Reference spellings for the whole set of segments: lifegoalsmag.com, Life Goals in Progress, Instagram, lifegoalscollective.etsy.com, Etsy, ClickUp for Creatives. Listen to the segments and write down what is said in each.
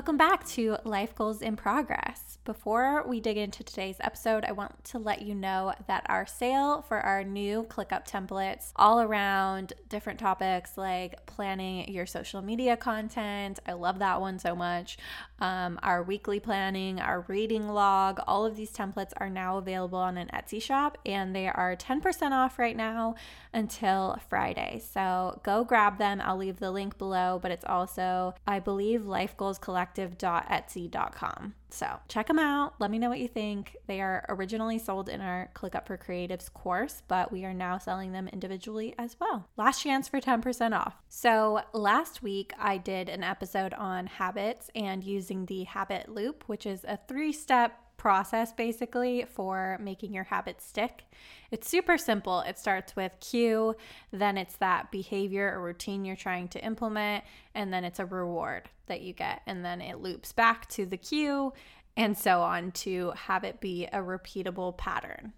Welcome back to Life Goals in Progress. Before we dig into today's episode, I want to let you know that our sale for our new ClickUp templates all around different topics like planning your social media content, I love that one so much, our weekly planning, our reading log, all of these templates are now available on an Etsy shop and they are 10% off right now until Friday. So go grab them. I'll leave the link below, but it's also, I believe, lifegoalscollective.etsy.com. So check them out. Let me know what you think. They are originally sold in our ClickUp for Creatives course, but we are now selling them individually as well. Last chance for 10% off. So last week I did an episode on habits and using the habit loop, which is a 3-step process basically for making your habits stick. It's super simple. It starts with cue, then it's that behavior or routine you're trying to implement, and then it's a reward that you get, and then it loops back to the cue and so on to have it be a repeatable pattern.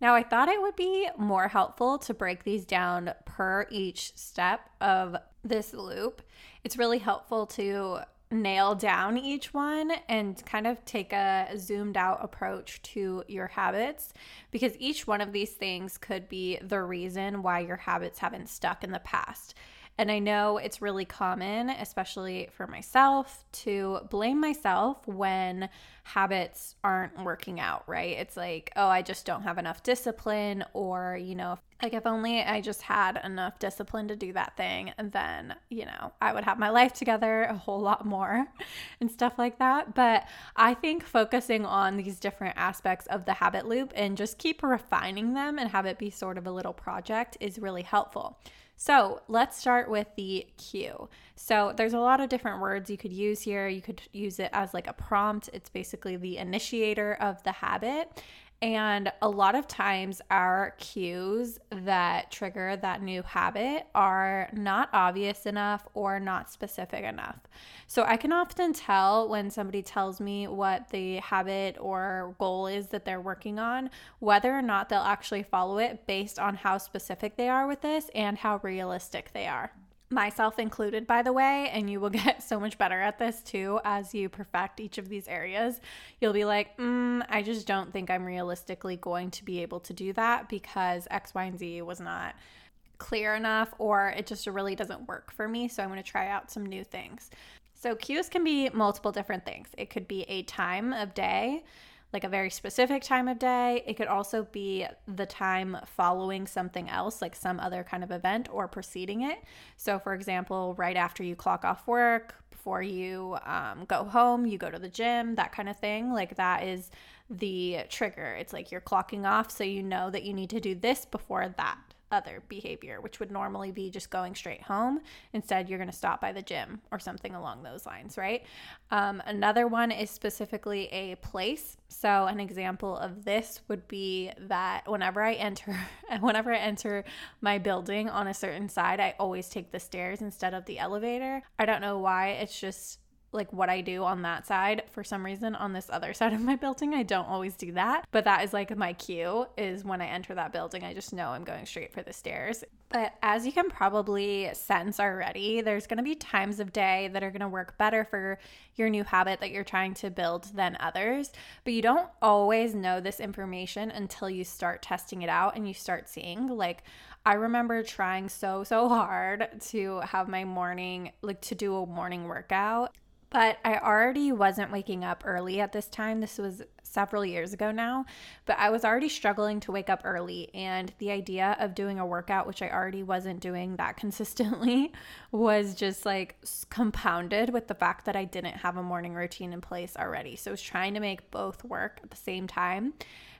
Now, I thought it would be more helpful to break these down per each step of this loop. It's really helpful to nail down each one and kind of take a zoomed out approach to your habits, because each one of these things could be the reason why your habits haven't stuck in the past. And I know it's really common, especially for myself, to blame myself when habits aren't working out, right? It's like, oh, I just don't have enough discipline, or, you know, like if only I just had enough discipline to do that thing, then, you know, I would have my life together a whole lot more and stuff like that. But I think focusing on these different aspects of the habit loop and just keep refining them and have it be sort of a little project is really helpful. So let's start with the cue. So there's a lot of different words you could use here. You could use it as like a prompt. It's basically the initiator of the habit. And a lot of times our cues that trigger that new habit are not obvious enough or not specific enough. So I can often tell when somebody tells me what the habit or goal is that they're working on, whether or not they'll actually follow it based on how specific they are with this and how realistic they are. Myself included, by the way, and you will get so much better at this too as you perfect each of these areas. You'll be like, I just don't think I'm realistically going to be able to do that because X, Y, and Z was not clear enough, or it just really doesn't work for me, so I'm going to try out some new things. So cues can be multiple different things. It could be a time of day, like a very specific time of day. It could also be the time following something else, like some other kind of event or preceding it. So for example, right after you clock off work, before you go home, you go to the gym, that kind of thing. Like that is the trigger. It's like you're clocking off, so you know that you need to do this before that other behavior, which would normally be just going straight home. Instead, you're going to stop by the gym or something along those lines, right? Another one is specifically a place. So an example of this would be that whenever I enter my building on a certain side, I always take the stairs instead of the elevator. I don't know why. It's just like what I do on that side. For some reason, on this other side of my building, I don't always do that. But that is like my cue, is when I enter that building, I just know I'm going straight for the stairs. But as you can probably sense already, there's going to be times of day that are going to work better for your new habit that you're trying to build than others. But you don't always know this information until you start testing it out and you start seeing. Like, I remember trying so hard to have my morning, like to do a morning workout. But I already wasn't waking up early at this time. This was several years ago now, but I was already struggling to wake up early. And the idea of doing a workout, which I already wasn't doing that consistently, was just like compounded with the fact that I didn't have a morning routine in place already. So I was trying to make both work at the same time.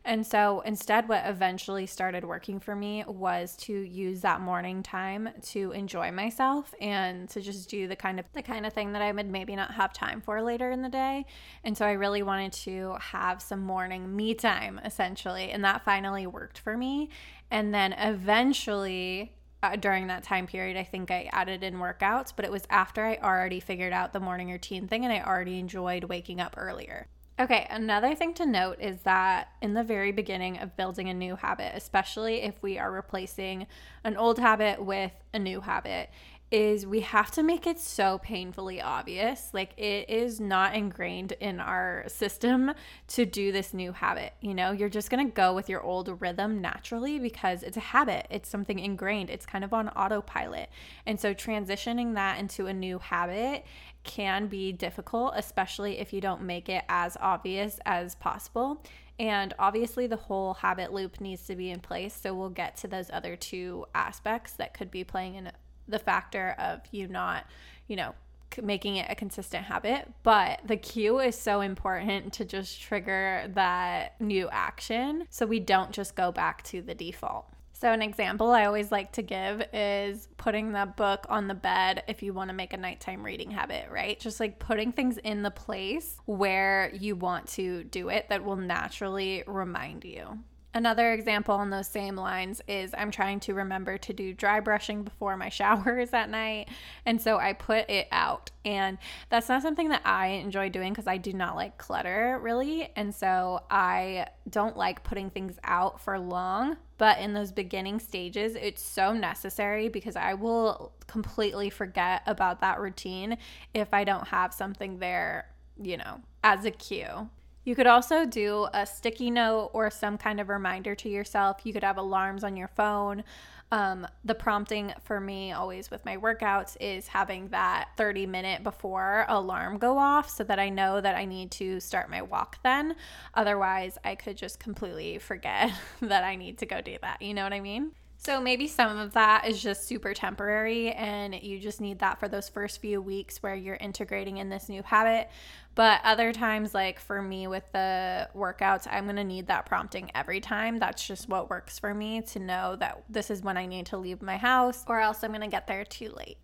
And so instead, what eventually started working for me was to use that morning time to enjoy myself and to just do the kind of thing that I would maybe not have time for later in the day. And so I really wanted to have some morning me time, essentially, and that finally worked for me. And then eventually, during that time period, I think I added in workouts, but it was after I already figured out the morning routine thing and I already enjoyed waking up earlier. Okay, another thing to note is that in the very beginning of building a new habit, especially if we are replacing an old habit with a new habit, is we have to make it so painfully obvious. Like, it is not ingrained in our system to do this new habit. You know, you're just going to go with your old rhythm naturally because it's a habit. It's something ingrained. It's kind of on autopilot. And so transitioning that into a new habit can be difficult, especially if you don't make it as obvious as possible. And obviously the whole habit loop needs to be in place. So we'll get to those other two aspects that could be playing in the factor of you not, you know, making it a consistent habit. But the cue is so important to just trigger that new action so we don't just go back to the default. So an example I always like to give is putting the book on the bed if you want to make a nighttime reading habit, right? Just like putting things in the place where you want to do it that will naturally remind you. Another example on those same lines is I'm trying to remember to do dry brushing before my showers at night. And so I put it out. And that's not something that I enjoy doing because I do not like clutter really. And so I don't like putting things out for long. But in those beginning stages, it's so necessary because I will completely forget about that routine if I don't have something there, you know, as a cue. You could also do a sticky note or some kind of reminder to yourself. You could have alarms on your phone. The prompting for me always with my workouts is having that 30-minute before alarm go off so that I know that I need to start my walk then. Otherwise, I could just completely forget that I need to go do that. You know what I mean? So maybe some of that is just super temporary and you just need that for those first few weeks where you're integrating in this new habit. But other times, like for me with the workouts, I'm going to need that prompting every time. That's just what works for me to know that this is when I need to leave my house or else I'm going to get there too late.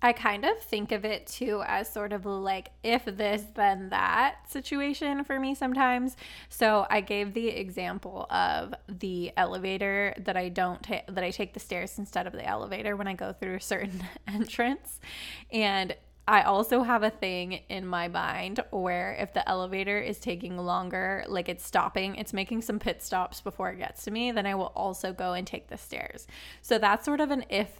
I kind of think of it too as sort of like if this then that situation for me sometimes. So I gave the example of the elevator that I take the stairs instead of the elevator when I go through a certain entrance. And I also have a thing in my mind where if the elevator is taking longer, like it's stopping, it's making some pit stops before it gets to me, then I will also go and take the stairs. So that's sort of an if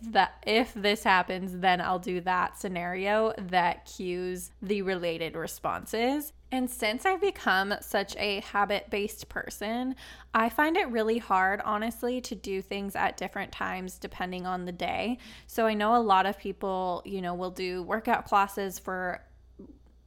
this happens, then I'll do that scenario that cues the related responses. And since I've become such a habit-based person, I find it really hard, honestly, to do things at different times depending on the day. So I know a lot of people, you know, will do workout classes for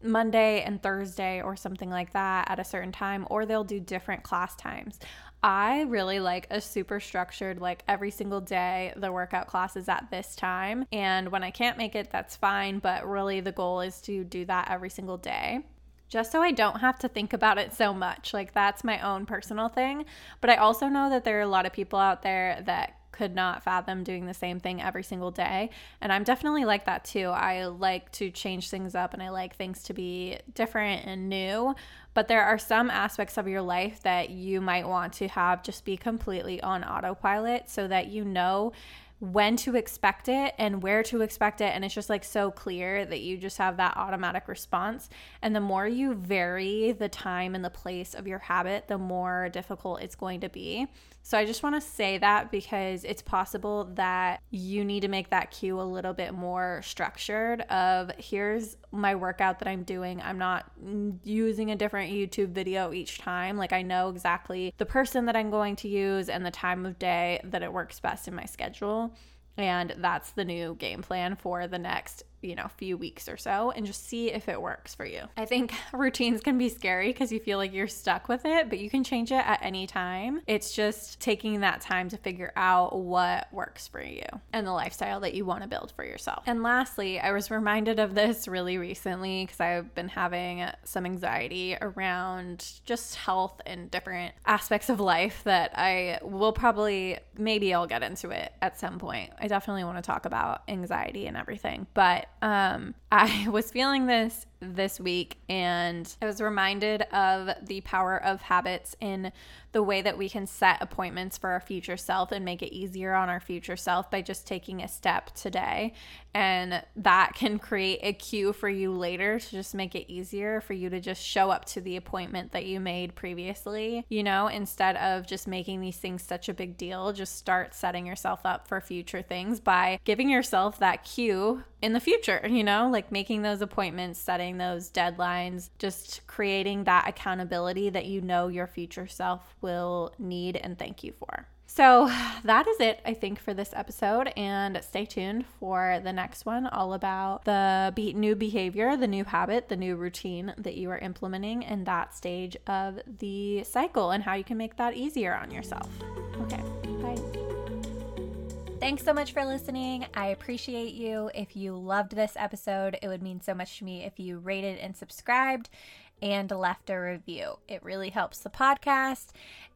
Monday and Thursday or something like that at a certain time, or they'll do different class times. I really like a super structured, like every single day the workout class is at this time. And when I can't make it, that's fine. But really the goal is to do that every single day, just so I don't have to think about it so much. Like, that's my own personal thing. But I also know that there are a lot of people out there that could not fathom doing the same thing every single day. And I'm definitely like that too. I like to change things up and I like things to be different and new. But there are some aspects of your life that you might want to have just be completely on autopilot so that you know when to expect it and where to expect it, and it's just like so clear that you just have that automatic response. And the more you vary the time and the place of your habit, the more difficult it's going to be. So I just want to say that because it's possible that you need to make that cue a little bit more structured of here's my workout that I'm doing. I'm not using a different YouTube video each time. Like, I know exactly the person that I'm going to use and the time of day that it works best in my schedule. And that's the new game plan for the next, you know, few weeks or so, and just see if it works for you. I think routines can be scary because you feel like you're stuck with it, but you can change it at any time. It's just taking that time to figure out what works for you and the lifestyle that you want to build for yourself. And lastly, I was reminded of this really recently because I've been having some anxiety around just health and different aspects of life that I will probably, maybe I'll get into it at some point. I definitely want to talk about anxiety and everything, but I was feeling this this week, and I was reminded of the power of habits in the way that we can set appointments for our future self and make it easier on our future self by just taking a step today. And that can create a cue for you later to just make it easier for you to just show up to the appointment that you made previously. You know, instead of just making these things such a big deal, just start setting yourself up for future things by giving yourself that cue in the future, you know, like making those appointments, setting those deadlines, just creating that accountability that you know your future self will need and thank you for. So that is it, I think, for this episode, and stay tuned for the next one, all about the new behavior, the new habit, the new routine that you are implementing in that stage of the cycle and how you can make that easier on yourself. Okay, bye. Thanks so much for listening. I appreciate you. If you loved this episode, it would mean so much to me if you rated and subscribed and left a review. It really helps the podcast.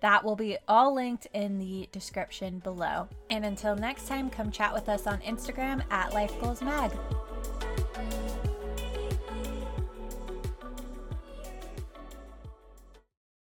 that will be all linked in the description below. And until next time, come chat with us on Instagram at Life Goals Mag.